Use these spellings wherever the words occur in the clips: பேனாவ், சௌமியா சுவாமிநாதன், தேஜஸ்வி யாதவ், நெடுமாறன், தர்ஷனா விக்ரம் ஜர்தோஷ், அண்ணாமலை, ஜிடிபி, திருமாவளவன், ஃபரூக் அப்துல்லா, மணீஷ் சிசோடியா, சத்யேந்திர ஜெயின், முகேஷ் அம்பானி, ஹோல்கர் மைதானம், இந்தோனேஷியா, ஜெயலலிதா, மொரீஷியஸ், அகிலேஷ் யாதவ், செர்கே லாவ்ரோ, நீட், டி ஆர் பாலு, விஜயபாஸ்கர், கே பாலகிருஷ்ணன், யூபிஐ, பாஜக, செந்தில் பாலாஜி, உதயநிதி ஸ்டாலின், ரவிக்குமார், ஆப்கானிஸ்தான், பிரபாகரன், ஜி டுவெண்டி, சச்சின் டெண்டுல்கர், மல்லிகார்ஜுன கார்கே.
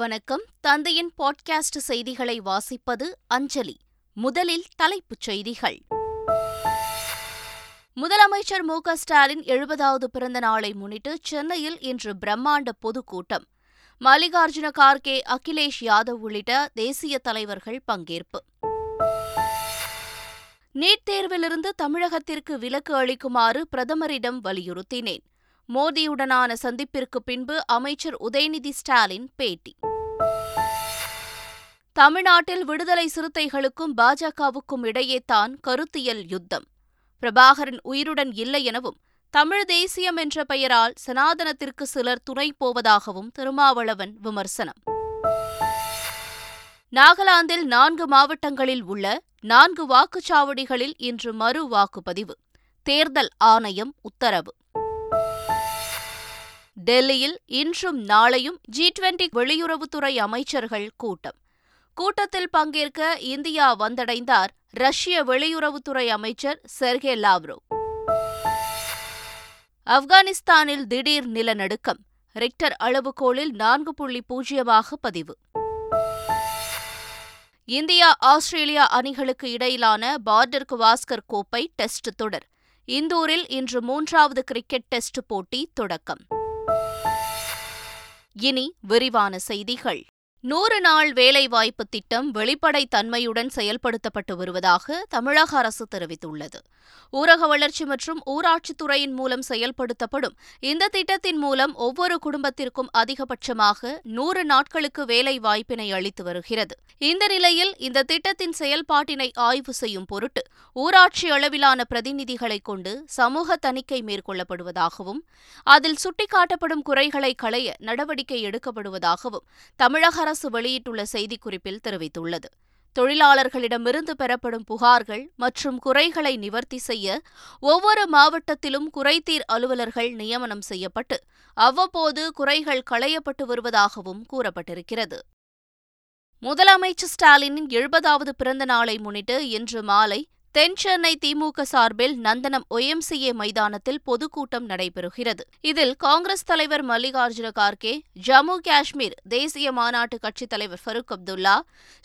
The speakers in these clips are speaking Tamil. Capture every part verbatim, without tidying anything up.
வணக்கம். தந்தையின் பாட்காஸ்ட் செய்திகளை வாசிப்பது அஞ்சலி. முதலில் தலைப்புச் செய்திகள். முதலமைச்சர் மு க ஸ்டாலின் எழுபதாவது பிறந்த நாளை முன்னிட்டு சென்னையில் இன்று பிரம்மாண்ட பொதுக்கூட்டம். மல்லிகார்ஜுன கார்கே, அகிலேஷ் யாதவ் உள்ளிட்ட தேசிய தலைவர்கள் பங்கேற்பு. நீட் தேர்விலிருந்து தமிழகத்திற்கு விலக்கு அளிக்குமாறு பிரதமரிடம் வலியுறுத்தினேன். மோடியுடனான சந்திப்பிற்கு பின்பு அமைச்சர் உதயநிதி ஸ்டாலின் பேட்டி. தமிழ்நாட்டில் விடுதலை சிறுத்தைகளுக்கும் பாஜகவுக்கும் இடையேதான் கருத்தியல் யுத்தம். பிரபாகரன் உயிருடன் இல்லை எனவும், தமிழ் தேசியம் என்ற பெயரால் சனாதனத்திற்கு சிலர் துணை போவதாகவும் திருமாவளவன் விமர்சனம். நாகாலாந்தில் நான்கு மாவட்டங்களில் உள்ள நான்கு வாக்குச்சாவடிகளில் இன்று மறு வாக்குப்பதிவு. தேர்தல் ஆணையம் உத்தரவு. டெல்லியில் இன்றும் நாளையும் ஜி டுவெண்டி வெளியுறவுத்துறை அமைச்சர்கள் கூட்டம். கூட்டத்தில் பங்கேற்க இந்தியா வந்தடைந்தார் ரஷ்ய வெளியுறவுத்துறை அமைச்சர் செர்கே லாவ்ரோ. ஆப்கானிஸ்தானில் திடீர் நிலநடுக்கம். ரிக்டர் அளவுகோலில் நான்கு புள்ளி பூஜ்ஜியமாக பதிவு. இந்தியா ஆஸ்திரேலியா அணிகளுக்கு இடையிலான பார்டர் குவாஸ்கர் கோப்பை டெஸ்ட் தொடர். இந்தூரில் இன்று மூன்றாவது கிரிக்கெட் டெஸ்ட் போட்டி தொடக்கம். இனி விரிவான செய்திகள். நூறு நாள் வேலைவாய்ப்பு திட்டம் வெளிப்படைத் தன்மையுடன் செயல்படுத்தப்பட்டு வருவதாக தமிழக அரசு தெரிவித்துள்ளது. ஊரக வளர்ச்சி மற்றும் ஊராட்சித்துறையின் மூலம் செயல்படுத்தப்படும் இந்த திட்டத்தின் மூலம் ஒவ்வொரு குடும்பத்திற்கும் அதிகபட்சமாக நூறு நாட்களுக்கு வேலைவாய்ப்பினை அளித்து வருகிறது. இந்த நிலையில் இந்த திட்டத்தின் செயல்பாட்டினை ஆய்வு செய்யும் பொருட்டு ஊராட்சி அளவிலான பிரதிநிதிகளை கொண்டு சமூக தணிக்கை மேற்கொள்ளப்படுவதாகவும், அதில் சுட்டிக்காட்டப்படும் குறைகளை களைய நடவடிக்கை எடுக்கப்படுவதாகவும் தமிழக அரசு வெளியிட்டுள்ள செய்திக்குறிப்பில் தெரிவித்துள்ளது. தொழிலாளர்களிடமிருந்து பெறப்படும் புகார்கள் மற்றும் குறைகளை நிவர்த்தி செய்ய ஒவ்வொரு மாவட்டத்திலும் குறைதீர் அலுவலர்கள் நியமனம் செய்யப்பட்டு அவ்வப்போது குறைகள் களையப்பட்டு வருவதாகவும் கூறப்பட்டிருக்கிறது. முதலமைச்சர் ஸ்டாலினின் எழுபதாவது பிறந்த நாளை முன்னிட்டு இன்று மாலை தென் சென்னை திமுக சார்பில் Nandanam Y M C A மைதானத்தில் பொதுக்கூட்டம் நடைபெறுகிறது. இதில் காங்கிரஸ் தலைவர் மல்லிகார்ஜுன கார்கே, ஜம்மு காஷ்மீர் தேசிய மாநாட்டு கட்சித் தலைவர் ஃபரூக் அப்துல்லா,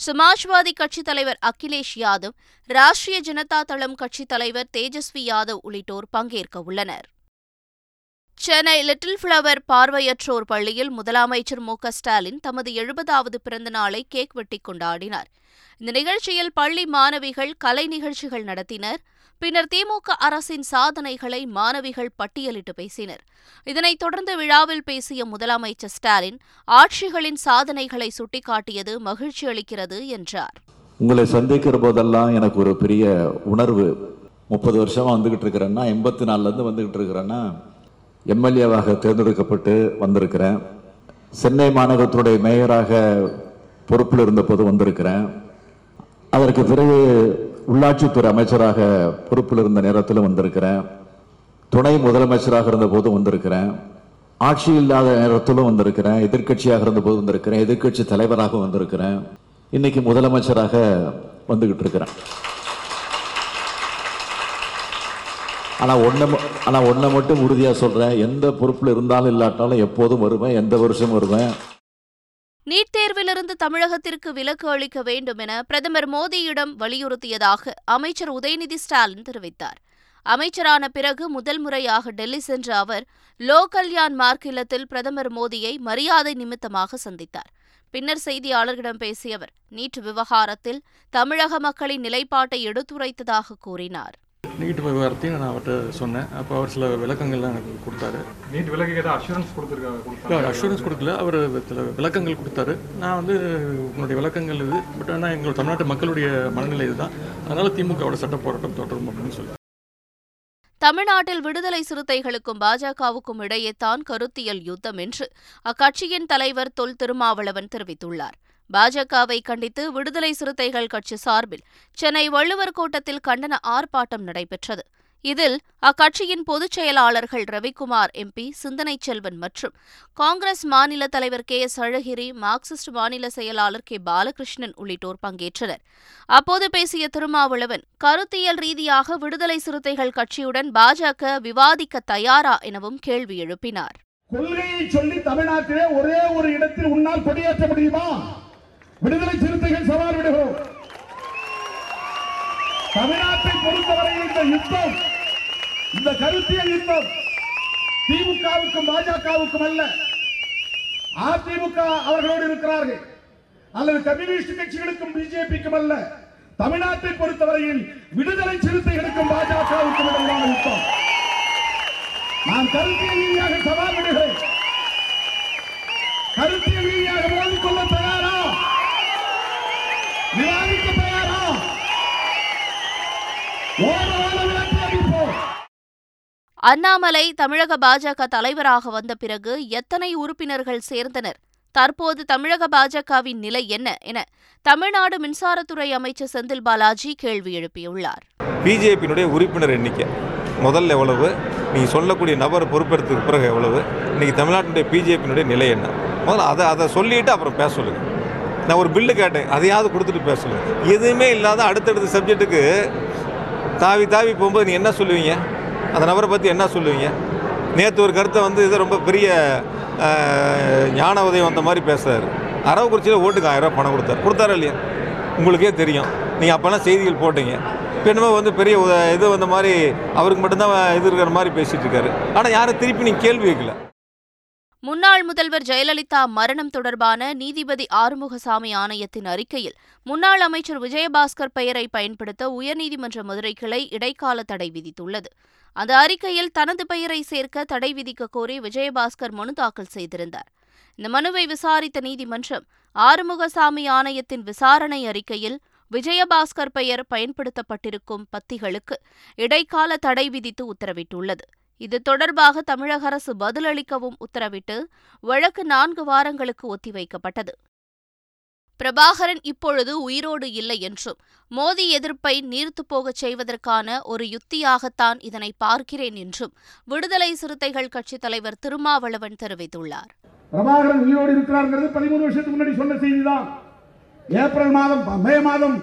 சமாஜ்வாதி கட்சித் தலைவர் அகிலேஷ் யாதவ், ராஷ்டிரிய ஜனதா தளம் கட்சித் தலைவர் தேஜஸ்வி யாதவ் உள்ளிட்டோர் பங்கேற்க உள்ளனர். சென்னை லிட்டில் ஃபிளவர் பார்வையற்றோர் பள்ளியில் முதலமைச்சர் மு க ஸ்டாலின் தமது எழுபதாவது பிறந்த நாளை கேக் வெட்டி கொண்டாடினார். இந்த நிகழ்ச்சியில் பள்ளி மாணவிகள் கலை நிகழ்ச்சிகள் நடத்தினர். பின்னர் திமுக அரசின் சாதனைகளை மாணவிகள் பட்டியலிட்டு பேசினர். இதனைத் தொடர்ந்து விழாவில் பேசிய முதலமைச்சர் ஸ்டாலின், ஆட்சிகளின் சாதனைகளை சுட்டிக்காட்டியது மகிழ்ச்சி அளிக்கிறது என்றார். உங்களை சந்திக்கிற போதெல்லாம் எனக்கு ஒரு பெரிய உணர்வு. முப்பது வருஷமா வந்துகிட்டு இருக்கிறேன்னா, எண்பத்தி நாலுல இருந்து வந்துகிட்டு இருக்கிறேன்னா, எம் எல் ஏவாக தேர்ந்தெடுக்கப்பட்டு வந்திருக்கிறேன். சென்னை மாநகரத்துடைய மேயராக பொறுப்பில் இருந்தபோது வந்திருக்கிறேன். அதற்கு பிறகு உள்ளாட்சித்துறை அமைச்சராக பொறுப்பில் இருந்த நேரத்தில் வந்திருக்கிறேன். துணை முதலமைச்சராக இருந்தபோது வந்திருக்கிறேன். ஆட்சி இல்லாத நேரத்திலும் வந்திருக்கிறேன். எதிர்க்கட்சியாக இருந்தபோது வந்திருக்கிறேன். எதிர்க்கட்சி தலைவராக வந்திருக்கிறேன். இன்னைக்கு முதலமைச்சராக வந்துகிட்டு இருக்கிறேன். ஆனால் ஒன்றை ஆனால் ஒன்றை மட்டும் உறுதியாக சொல்கிறேன், எந்த பொறுப்பில் இருந்தாலும் இல்லாட்டாலும் எப்போதும் வருவேன், எந்த வருஷமும் வருவேன். நீட் தேர்விலிருந்து தமிழகத்திற்கு விலக்கு அளிக்க வேண்டும் என பிரதமர் மோடியிடம் வலியுறுத்தியதாக அமைச்சர் உதயநிதி ஸ்டாலின் தெரிவித்தார். அமைச்சரான பிறகு முதல் முறையாக டெல்லி சென்ற அவர் லோ கல்யாண் மார்க் இல்லத்தில் பிரதமர் மோடியை மரியாதை நிமித்தமாக சந்தித்தார். பின்னர் செய்தியாளர்களிடம் பேசிய அவர், நீட் விவகாரத்தில் தமிழக மக்களின் நிலைப்பாட்டை எடுத்துரைத்ததாக கூறினார். நீட் விவகாரத்தையும் நான் அவர்கிட்ட சொன்னேன். அப்போ அவர் சில விளக்கங்கள்லாம் எனக்கு கொடுத்தாரு. நீட் விளக்கு அஷூரன்ஸ் கொடுத்துருக்காங்க. அஷூரன்ஸ் கொடுக்கல, அவர் சில விளக்கங்கள் கொடுத்தாரு. நான் வந்து உங்களுடைய விளக்கங்கள் இது, பட் ஆனால் எங்கள் தமிழ்நாட்டு மக்களுடைய மனநிலை இதுதான், அதனால் திமுகவோட சட்ட போராட்டம் தொடரும் அப்படின்னு சொல்லுவாங்க. தமிழ்நாட்டில் விடுதலை சிறுத்தைகளுக்கும் பாஜகவுக்கும் இடையேதான் கருத்தியல் யுத்தம் என்று அக்கட்சியின் தலைவர் தொல் திருமாவளவன் தெரிவித்துள்ளார். பாஜகவை கண்டித்து விடுதலை சிறுத்தைகள் கட்சி சார்பில் சென்னை வள்ளுவர் கோட்டத்தில் கண்டன ஆர்ப்பாட்டம் நடைபெற்றது. இதில் அக்கட்சியின் பொதுச் செயலாளர்கள் ரவிக்குமார் எம் பி, சிந்தனை செல்வன் மற்றும் காங்கிரஸ் மாநில தலைவர் கே எஸ் அழகிரி, மார்க்சிஸ்ட் மாநில செயலாளர் கே பாலகிருஷ்ணன் உள்ளிட்டோர் பங்கேற்றனர். அப்போது பேசிய திருமாவளவன், கருத்தியல் ரீதியாக விடுதலை சிறுத்தைகள் கட்சியுடன் பாஜக விவாதிக்க தயாரா எனவும் கேள்வி எழுப்பினார். கொள்கையை சொல்லி தமிழ்நாட்டிலே ஒரே ஒரு இடத்தில் உன்னால் கொடியேற்ற முடியுமா? விடுதலை சிறுத்தைகள் சவால் விடுகிறோம். தமிழ்நாட்டை பொறுத்தவரையில் இந்த யுத்தம், இந்த கருத்தியல் யுத்தம் திமுகவுக்கும் பாஜகவுக்கும் அல்ல. அதிமுக அவர்களோடு இருக்கிறார்கள் அல்லது கம்யூனிஸ்ட் கட்சிகளுக்கும் பிஜேபிக்கும் அல்ல. தமிழ்நாட்டை பொறுத்தவரையில் விடுதலை சிறுத்தைகளுக்கும் பாஜகவுக்கும் இடையிலான யுத்தம். நான் கருத்தியல் ரீதியாக சவால் விடுகிறேன். கருத்தியல் ரீதியாக மோதிக்கொள்ள தயாரா? விவாதிக்க தயாரா? அண்ணாமலை தமிழக பாஜக தலைவராக வந்த பிறகு எத்தனை உறுப்பினர்கள் சேர்ந்தனர்? தற்போது தமிழக பாஜகவின் நிலை என்ன என தமிழ்நாடு மின்சாரத்துறை அமைச்சர் செந்தில் பாலாஜி கேள்வி எழுப்பியுள்ளார். பிஜேபியினுடைய உறுப்பினர் எண்ணிக்கை முதல்ல எவ்வளவு, நீங்கள் சொல்லக்கூடிய நபர் பொறுப்பெடுத்ததுக்கு பிறகு எவ்வளவு, இன்னைக்கு தமிழ்நாட்டினுடைய பிஜேபியினுடைய நிலை என்ன, முதல்ல அதை அதை சொல்லிட்டு அப்புறம் பேச சொல்லுங்கள். நான் ஒரு பில்லு கேட்டேன், அதையாவது கொடுத்துட்டு பேச சொல்லுங்கள். எதுவுமே இல்லாத அடுத்தடுத்த சப்ஜெக்ட்டுக்கு தாவி தாவி போகும்போது நீங்கள் என்ன சொல்லுவீங்க? அந்த நபரை பற்றி என்ன சொல்லுவீங்க? நேற்று ஒரு கருத்தை வந்து இது ரொம்ப பெரிய ஞான உதயம் வந்த மாதிரி பேசுகிறார். அரவக்குறிச்சியில் ஓட்டுக்கு ஆயிரம் ரூபா பணம் கொடுத்தார். கொடுத்தாரா இல்லையா? உங்களுக்கே தெரியும். நீங்கள் அப்போல்லாம் செய்திகள் போட்டீங்க. இப்போ வந்து பெரிய இது வந்த மாதிரி அவருக்கு மட்டும்தான் இது இருக்கிற மாதிரி பேசிகிட்டு இருக்காரு. ஆனால் யாரும் திருப்பி நீங்கள் கேள்வி வைக்கல. முன்னாள் முதல்வர் ஜெயலலிதா மரணம் தொடர்பான நீதிபதி ஆறுமுகசாமி ஆணையத்தின் அறிக்கையில் முன்னாள் அமைச்சர் விஜயபாஸ்கர் பெயரை பயன்படுத்த உயர்நீதிமன்ற மதுரை கிளை இடைக்கால தடை விதித்துள்ளது. அந்த அறிக்கையில் தனது பெயரை சேர்க்க தடை விதிக்க கோரி விஜயபாஸ்கர் மனு தாக்கல் செய்திருந்தார். இந்த மனுவை விசாரித்த நீதிமன்றம் ஆறுமுகசாமி ஆணையத்தின் விசாரணை அறிக்கையில் விஜயபாஸ்கர் பெயர் பயன்படுத்தப்பட்டிருக்கும் பத்திகளுக்கு இடைக்கால தடை விதித்து உத்தரவிட்டுள்ளது. இது தொடர்பாக தமிழக அரசு பதிலளிக்கவும் உத்தரவிட்டு வழக்கு நான்கு வாரங்களுக்கு ஒத்திவைக்கப்பட்டது. பிரபாகரன் இப்பொழுது உயிரோடு இல்லை என்றும் மோடி எதிர்ப்பை நீர்த்துப்போகச் செய்வதற்கான ஒரு யுக்தியாகத்தான் இதனை பார்க்கிறேன் என்றும் விடுதலை சிறுத்தைகள் கட்சித் தலைவர் திருமாவளவன் தெரிவித்துள்ளார். பிரபாகரன் உயிரோடு இருக்கிறார்ங்கிறது பதிமூணு வருஷத்துக்கு முன்னாடி சொன்ன செய்திதான். ஏப்ரல் மாதம் மே மாதம்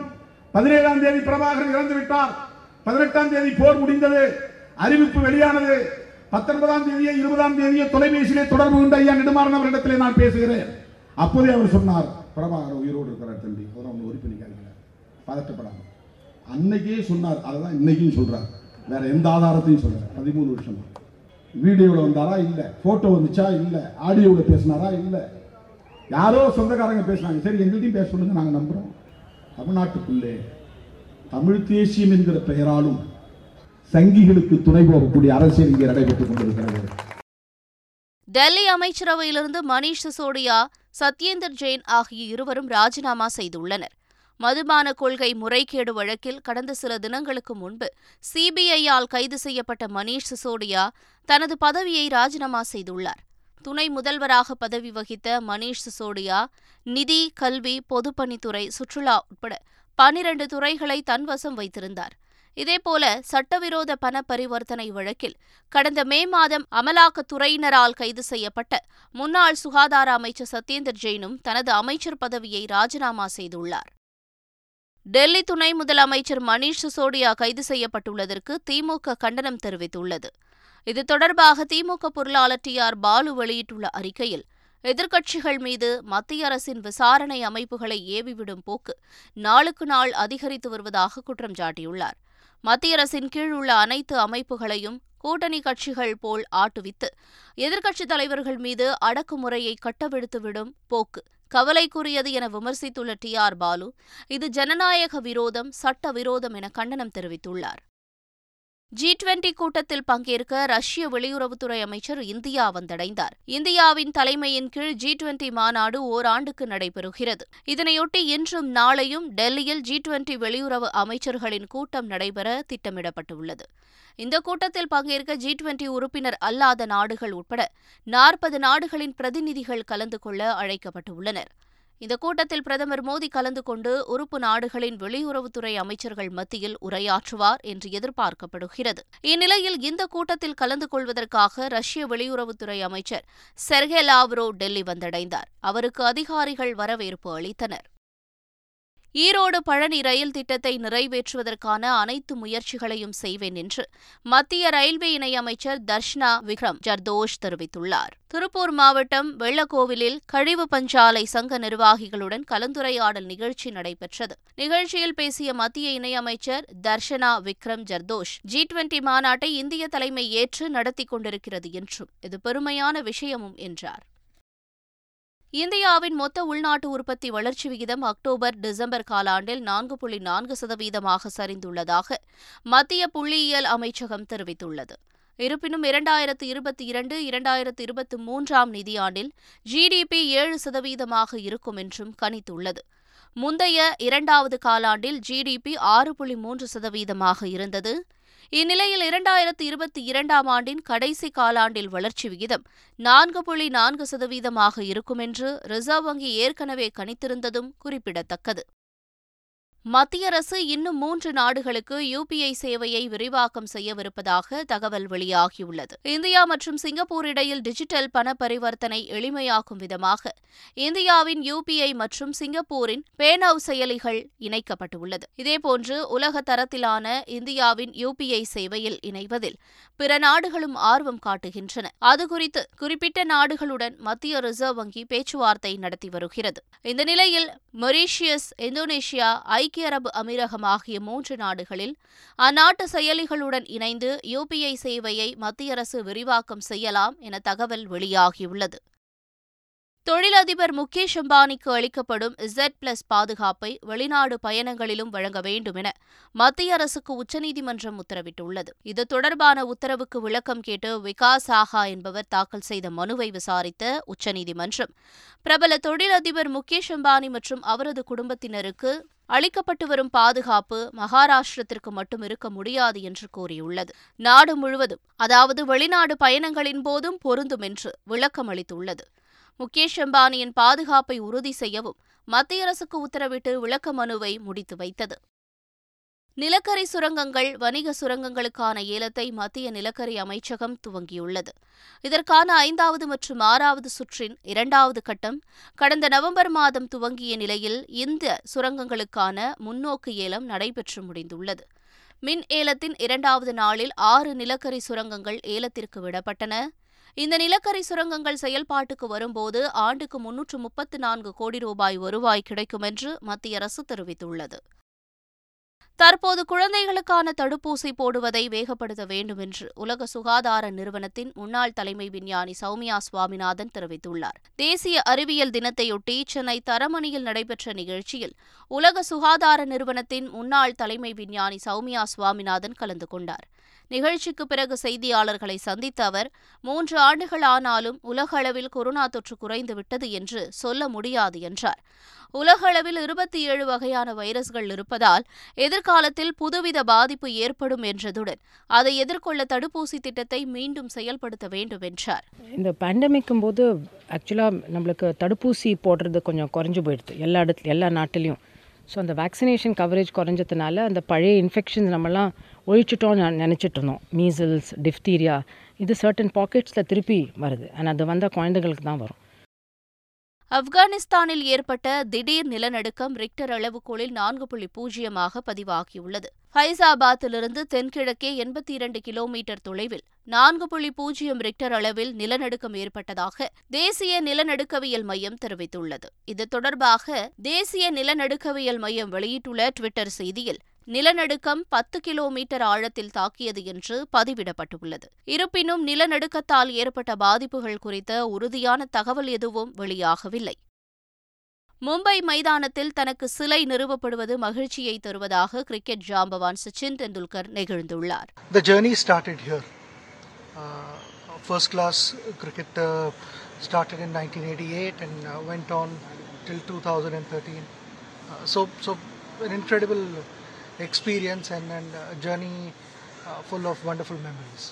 பதினேழாம் தேதி பிரபாகரன் இறந்துவிட்டார். பதினெட்டாம் தேதி போர் முடிந்தது, அறிவிப்பு வெளியானது. பத்தொன்பதாம் தேதியை இருபதாம் தேதியை தொலைபேசியிலே தொடர்பு கொண்ட ஐயா நெடுமாறன் அவரிடத்திலே நான் பேசுகிறேன். அப்போதே அவர் சொன்னார், பிரபாகரன் உயிரோடு இருக்கிறார் தம்பி, ஒன்று உறுப்பினர் பதட்டப்படாமல் அன்னைக்கே சொன்னார். அதுதான் இன்னைக்கும் சொல்றார், வேற எந்த ஆதாரத்தையும் சொல்றார். பதிமூணு வருஷமா வீடியோவில் வந்தாரா இல்லை, போட்டோ வந்துச்சா இல்லை, ஆடியோவில் பேசினாரா இல்லை, யாரோ சொந்தக்காரங்க பேசினாங்க, சரி எங்கள்கிட்டையும் பேச சொல்லுங்க, நாங்கள் நம்புறோம். தமிழ்நாட்டுக்குள்ளே தமிழ் தேசியம் என்கிற பெயராலும் சங்கிகளுக்கு துணை போகக்கூடிய அரசியல் இங்கே நடைபெற்றுக் கொண்டிருக்கிறது. டெல்லி அமைச்சரவையிலிருந்து மணீஷ் சிசோடியா, சத்யேந்திர ஜெயின் ஆகிய இருவரும் ராஜினாமா செய்துள்ளனர். மதுபான கொள்கை முறைகேடு வழக்கில் கடந்த சில தினங்களுக்கு முன்பு சிபிஐயால் கைது செய்யப்பட்ட மணீஷ் சிசோடியா தனது பதவியை ராஜினாமா செய்துள்ளார். துணை முதல்வராக பதவி வகித்த மணீஷ் சிசோடியா நிதி, கல்வி, பொதுப்பணித்துறை, சுற்றுலா உட்பட பனிரண்டு துறைகளை தன்வசம் வைத்திருந்தார். இதேபோல சட்டவிரோத பண பரிவர்த்தனை வழக்கில் கடந்த மே மாதம் அமலாக்கத்துறையினரால் கைது செய்யப்பட்ட முன்னாள் சுகாதார அமைச்சர் சத்யேந்திர ஜெயினும் தனது அமைச்சர் பதவியை ராஜினாமா செய்துள்ளார். டெல்லி துணை முதலமைச்சர் மணீஷ் சிசோடியா கைது செய்யப்பட்டுள்ளதற்கு திமுக கண்டனம் தெரிவித்துள்ளது. இது தொடர்பாக திமுக பொருளாளர் டி ஆர் பாலு வெளியிட்டுள்ள அறிக்கையில் எதிர்க்கட்சிகள் மீது மத்திய அரசின் விசாரணை அமைப்புகளை ஏவிவிடும் போக்கு நாளுக்கு நாள் அதிகரித்து வருவதாக குற்றம் சாட்டியுள்ளார். மத்திய அரசின் கீழ் உள்ள அனைத்து அமைப்புகளையும் கூட்டணி கட்சிகள் போல் ஆட்டுவித்து எதிர்க்கட்சித் தலைவர்கள் மீது அடக்குமுறையை கட்டவிழ்த்துவிடும் போக்கு கவலைக்குரியது என விமர்சித்துள்ள டி ஆர் பாலு இது ஜனநாயக விரோதம், சட்ட விரோதம் என கண்டனம் தெரிவித்துள்ளார். ஜி டுவெண்டி கூட்டத்தில் பங்கேற்க ரஷ்ய வெளியுறவுத்துறை அமைச்சர் இந்தியா வந்தடைந்தார். இந்தியாவின் தலைமையின் கீழ் ஜி டுவெண்டி மாநாடு ஓராண்டுக்கு நடைபெறுகிறது. இதனையொட்டி இன்றும் நாளையும் டெல்லியில் ஜி டுவெண்டி வெளியுறவு அமைச்சர்களின் கூட்டம் நடைபெற திட்டமிடப்பட்டுள்ளது. இந்த கூட்டத்தில் பங்கேற்க ஜி டுவெண்டி உறுப்பினர் அல்லாத நாடுகள் உட்பட நாற்பது நாடுகளின் பிரதிநிதிகள் கலந்து கொள்ள அழைக்கப்பட்டுள்ளனர். இந்த கூட்டத்தில் பிரதமர் மோடி கலந்து கொண்டு உறுப்பு நாடுகளின் வெளியுறவுத்துறை அமைச்சர்கள் மத்தியில் உரையாற்றுவார் என்று எதிர்பார்க்கப்படுகிறது. இந்நிலையில் இந்த கூட்டத்தில் கலந்து கொள்வதற்காக ரஷ்ய வெளியுறவுத்துறை அமைச்சர் செர்கே லாவ்ரோ டெல்லி வந்தடைந்தார். அவருக்கு அதிகாரிகள் வரவேற்பு அளித்தனர். ஈரோடு பழனி ரயில் திட்டத்தை நிறைவேற்றுவதற்கான அனைத்து முயற்சிகளையும் செய்வேன் என்று மத்திய ரயில்வே இணையமைச்சர் தர்ஷனா விக்ரம் ஜர்தோஷ் தெரிவித்துள்ளார். திருப்பூர் மாவட்டம் வெள்ளக்கோவிலில் கழிவு பஞ்சாலை சங்க நிர்வாகிகளுடன் கலந்துரையாடல் நிகழ்ச்சி நடைபெற்றது. நிகழ்ச்சியில் பேசிய மத்திய இணையமைச்சர் தர்ஷனா விக்ரம் ஜர்தோஷ், ஜி டுவெண்டி மாநாட்டை இந்திய தலைமை ஏற்று நடத்தி கொண்டிருக்கிறது என்றும் இது பெருமையான விஷயமும் என்றார். இந்தியாவின் மொத்த உள்நாட்டு உற்பத்தி வளர்ச்சி விகிதம் அக்டோபர் டிசம்பர் காலாண்டில் நான்கு புள்ளி நான்கு சதவீதமாக சரிந்துள்ளதாக மத்திய புள்ளியியல் அமைச்சகம் தெரிவித்துள்ளது. இருப்பினும் இரண்டாயிரத்து இருபத்தி இரண்டு இரண்டாயிரத்து இருபத்தி மூன்றாம் நிதியாண்டில் ஜிடிபி ஏழு சதவீதமாக இருக்கும் என்றும் கணித்துள்ளது. முந்தைய இரண்டாவது காலாண்டில் ஜிடிபி ஆறு புள்ளி மூன்று சதவீதமாக இருந்தது. இந்நிலையில் இரண்டாயிரத்து இருபத்தி இரண்டாம் ஆண்டின் கடைசி காலாண்டில் வளர்ச்சி விகிதம் நான்கு புள்ளி நான்கு சதவீதமாக இருக்கும் என்று ரிசர்வ் வங்கி ஏற்கனவே கணித்திருந்ததும் குறிப்பிடத்தக்கது. மத்திய அரசு இன்னும் மூன்று நாடுகளுக்கு யூபிஐ சேவையை விரிவாக்கம் செய்யவிருப்பதாக தகவல் வெளியாகியுள்ளது. இந்தியா மற்றும் சிங்கப்பூர் இடையில் டிஜிட்டல் பண பரிவர்த்தனை எளிமையாக்கும் விதமாக இந்தியாவின் யூபிஐ மற்றும் சிங்கப்பூரின் பேனாவ் செயலிகள் இணைக்கப்பட்டுள்ளது. இதேபோன்று உலக தரத்திலான இந்தியாவின் யூபிஐ சேவையில் இணைவதில் பிற நாடுகளும் ஆர்வம் காட்டுகின்றன. அது குறித்து குறிப்பிட்ட நாடுகளுடன் மத்திய ரிசர்வ் வங்கி பேச்சுவார்த்தை நடத்தி வருகிறது. இந்த நிலையில் மொரீஷியஸ், இந்தோனேஷியா, ஐக்கிய அரபு அமீரகம் ஆகிய மூன்று நாடுகளில் அந்நாட்டு செயலிகளுடன் இணைந்து யூபிஐ சேவையை மத்திய அரசு விரிவாக்கம் செய்யலாம் என தகவல் வெளியாகியுள்ளது. தொழிலதிபர் முகேஷ் அம்பானிக்கு அளிக்கப்படும் இசட் பிளஸ் பாதுகாப்பை வெளிநாடு பயணங்களிலும் வழங்க வேண்டும் என மத்திய அரசுக்கு உச்சநீதிமன்றம் உத்தரவிட்டுள்ளது. இது தொடர்பான உத்தரவுக்கு விளக்கம் கேட்டு விகாஸ் சாஹா என்பவர் தாக்கல் செய்த மனுவை விசாரித்த உச்சநீதிமன்றம், பிரபல தொழிலதிபர் முகேஷ் அம்பானி மற்றும் அவரது குடும்பத்தினருக்கு அளிக்கப்பட்டு வரும் பாதுகாப்பு மகாராஷ்டிரத்திற்கு மட்டும் இருக்க முடியாது என்று கூறியுள்ளது. நாடு முழுவதும், அதாவது வெளிநாடு பயணங்களின் போதும் பொருந்தும் என்று விளக்கம் அளித்துள்ளது. முகேஷ் அம்பானியின் பாதுகாப்பை உறுதி செய்யவும் மத்திய அரசுக்கு உத்தரவிட்டு விளக்க மனுவை முடித்து வைத்தது. நிலக்கரி சுரங்கங்கள், வணிக சுரங்கங்களுக்கான ஏலத்தை மத்திய நிலக்கரி அமைச்சகம் துவங்கியுள்ளது. இதற்கான ஐந்தாவது மற்றும் ஆறாவது சுற்றின் இரண்டாவது கட்டம் கடந்த நவம்பர் மாதம் துவங்கிய நிலையில் இந்த சுரங்கங்களுக்கான முன்னோக்கு ஏலம் நடைபெற்று முடிந்துள்ளது. மின் ஏலத்தின் இரண்டாவது நாளில் ஆறு நிலக்கரி சுரங்கங்கள் ஏலத்திற்கு விடப்பட்டன. இந்த நிலக்கரி சுரங்கங்கள் செயல்பாட்டுக்கு வரும்போது ஆண்டுக்கு முன்னூற்று முப்பத்து நான்கு கோடி ரூபாய் வருவாய் கிடைக்கும் என்று மத்திய அரசு தெரிவித்துள்ளது. தற்போது குழந்தைகளுக்கான தடுப்பூசி போடுவதை வேகப்படுத்த வேண்டும் என்று உலக சுகாதார நிறுவனத்தின் முன்னாள் தலைமை விஞ்ஞானி சௌமியா சுவாமிநாதன் தெரிவித்துள்ளார். தேசிய அறிவியல் தினத்தையொட்டி சென்னை தரமணியில் நடைபெற்ற நிகழ்ச்சியில் உலக சுகாதார நிறுவனத்தின் முன்னாள் தலைமை விஞ்ஞானி சௌமியா சுவாமிநாதன் கலந்து கொண்டார். நிகழ்ச்சிக்கு பிறகு செய்தியாளர்களை சந்தித்த அவர், மூன்று ஆண்டுகள் ஆனாலும் உலக அளவில் கொரோனா தொற்று குறைந்துவிட்டது என்று சொல்ல முடியாது என்றார். உலக அளவில் இருபத்தி ஏழு வகையான வைரஸ்கள் இருப்பதால் எதிர்காலத்தில் புதுவித பாதிப்பு ஏற்படும் என்றதுடன் அதை எதிர்கொள்ள தடுப்பூசி திட்டத்தை மீண்டும் செயல்படுத்த வேண்டும் என்றார். இந்த பேண்டமிக்கும் போது ஆக்சுவலாக நம்மளுக்கு தடுப்பூசி போடுறது கொஞ்சம் குறைஞ்சு போயிடுது எல்லா இடத்துல, எல்லா நாட்டிலையும். ஸோ அந்த வேக்சினேஷன் கவரேஜ் குறைஞ்சதுனால அந்த பழைய இன்ஃபெக்ஷன்ஸ் நம்மலாம் ஒழிச்சிட்டோம்னு நினச்சிட்டு இருந்தோம். மீசல்ஸ், டிஃப்தீரியா, இது சர்டன் பாக்கெட்ஸில் திருப்பி வருது. ஆனால் அது வந்தால் குழந்தைகளுக்கு தான் வரும். ஆப்கானிஸ்தானில் ஏற்பட்ட திடீர் நிலநடுக்கம் ரிக்டர் அளவுகோலில் நான்கு புள்ளி பூஜ்ஜியமாக பதிவாகியுள்ளது. ஃபைசாபாத்திலிருந்து தென்கிழக்கே எண்பத்தி இரண்டு கிலோமீட்டர் தொலைவில் நான்கு புள்ளி பூஜ்ஜியம் ரிக்டர் அளவில் நிலநடுக்கம் ஏற்பட்டதாக தேசிய நிலநடுக்கவியல் மையம் தெரிவித்துள்ளது. இது தொடர்பாக தேசிய நிலநடுக்கவியல் மையம் வெளியிட்டுள்ள டுவிட்டர் செய்தியில், நிலநடுக்கம் பத்து கிலோமீட்டர் ஆழத்தில் தாக்கியது என்று பதிவிடப்பட்டுள்ளது. இருப்பினும் நிலநடுக்கத்தால் ஏற்பட்ட பாதிப்புகள் குறித்த உறுதியான தகவல் எதுவும் வெளியாகவில்லை. மும்பை மைதானத்தில் தனக்கு சிலை நிறுவப்படுவது மகிழ்ச்சியை தருவதாக கிரிக்கெட் ஜாம்பவான் சச்சின் டெண்டுல்கர் நெகிழ்ந்துள்ளார். The journey started here. Uh, first class cricket uh, started in nineteen eighty-eight and uh, went on till two thousand thirteen. Uh, so so an incredible experience and and uh, journey uh, full of wonderful memories.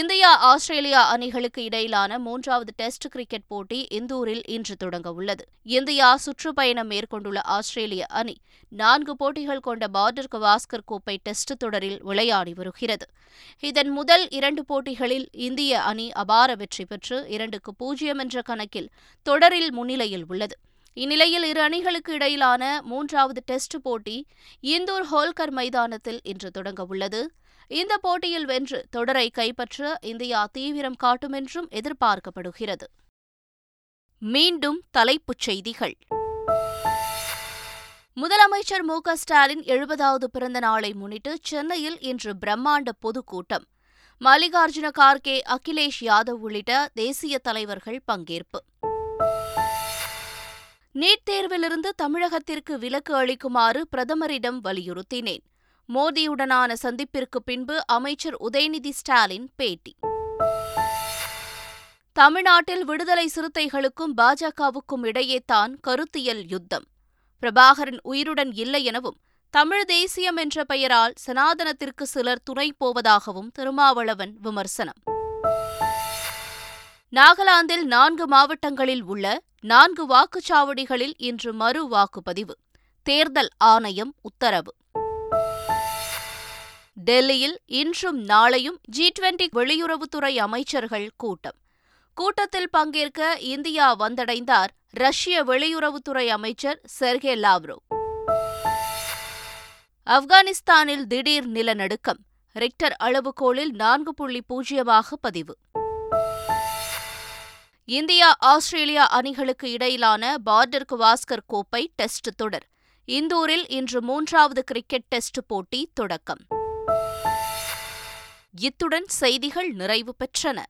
India Australia அணிகளுக்கு இடையிலான மூன்றாவது டெஸ்ட் கிரிக்கெட் போட்டி இந்தூரில் இன்று தொடங்க உள்ளது. இந்தியா சுற்றுப்பயணம் மேற்கொண்டுள்ள ஆஸ்திரேலிய அணி நான்கு போட்டிகள் கொண்ட பார்டர் விஜயபாஸ்கர் கோப்பை டெஸ்ட் தொடரில் விளையாடி வருகிறது. இதன் முதல் இரண்டு போட்டிகளில் இந்திய அணி அபார வெற்றி பெற்று இரண்டுக்கு பூஜ்ஜியம் என்ற கணக்கில் தொடரில் முன்னிலையில் உள்ளது. இந்நிலையில் இரு அணிகளுக்கு இடையிலான மூன்றாவது டெஸ்ட் போட்டி இந்தூர் ஹோல்கர் மைதானத்தில் இன்று தொடங்க உள்ளது. இந்த போட்டியில் வென்று தொடரை கைப்பற்ற இந்தியா தீவிரம் காட்டும் என்றும் எதிர்பார்க்கப்படுகிறது. மீண்டும் தலைப்புச் செய்திகள். முதலமைச்சர் மு க ஸ்டாலின் எழுபதாவது பிறந்த நாளை முன்னிட்டு சென்னையில் இன்று பிரம்மாண்ட பொதுக்கூட்டம். மல்லிகார்ஜுன கார்கே, அகிலேஷ் யாதவ் உள்ளிட்ட தேசிய தலைவர்கள் பங்கேற்பு. நீட் தேர்விலிருந்து தமிழகத்திற்கு விலக்கு அளிக்குமாறு பிரதமரிடம் வலியுறுத்தினேன். மோடியுடனான சந்திப்பிற்கு பின்பு அமைச்சர் உதயநிதி ஸ்டாலின் பேட்டி. தமிழ்நாட்டில் விடுதலை சிறுத்தைகளுக்கும் பாஜகவுக்கும் இடையேதான் கருத்தியல் யுத்தம். பிரபாகரன் உயிருடன் இல்லை எனவும் தமிழ் தேசியம் என்ற பெயரால் சனாதனத்திற்கு சிலர் துணை போவதாகவும் திருமாவளவன் விமர்சனம். நாகாலாந்தில் நான்கு மாவட்டங்களில் உள்ள நான்கு வாக்குச்சாவடிகளில் இன்று மறு வாக்குப்பதிவு. தேர்தல் ஆணையம் உத்தரவு. டெல்லியில் இன்றும் நாளையும் ஜி டுவெண்டி வெளியுறவுத்துறை அமைச்சர்கள் கூட்டம். கூட்டத்தில் பங்கேற்க இந்தியா வந்தடைந்தார் ரஷ்ய வெளியுறவுத்துறை அமைச்சர் செர்கே லாவ்ரோ. ஆப்கானிஸ்தானில் திடீர் நிலநடுக்கம். ரிக்டர் அளவுகோலில் நான்கு புள்ளி பூஜ்ஜியமாக பதிவு. இந்தியா ஆஸ்திரேலியா அணிகளுக்கு இடையிலான பார்டர் குவாஸ்கர் கோப்பை டெஸ்ட் தொடர் இந்தூரில் இன்று மூன்றாவது கிரிக்கெட் டெஸ்ட் போட்டி தொடக்கம். இத்துடன் செய்திகள் நிறைவு பெற்றன.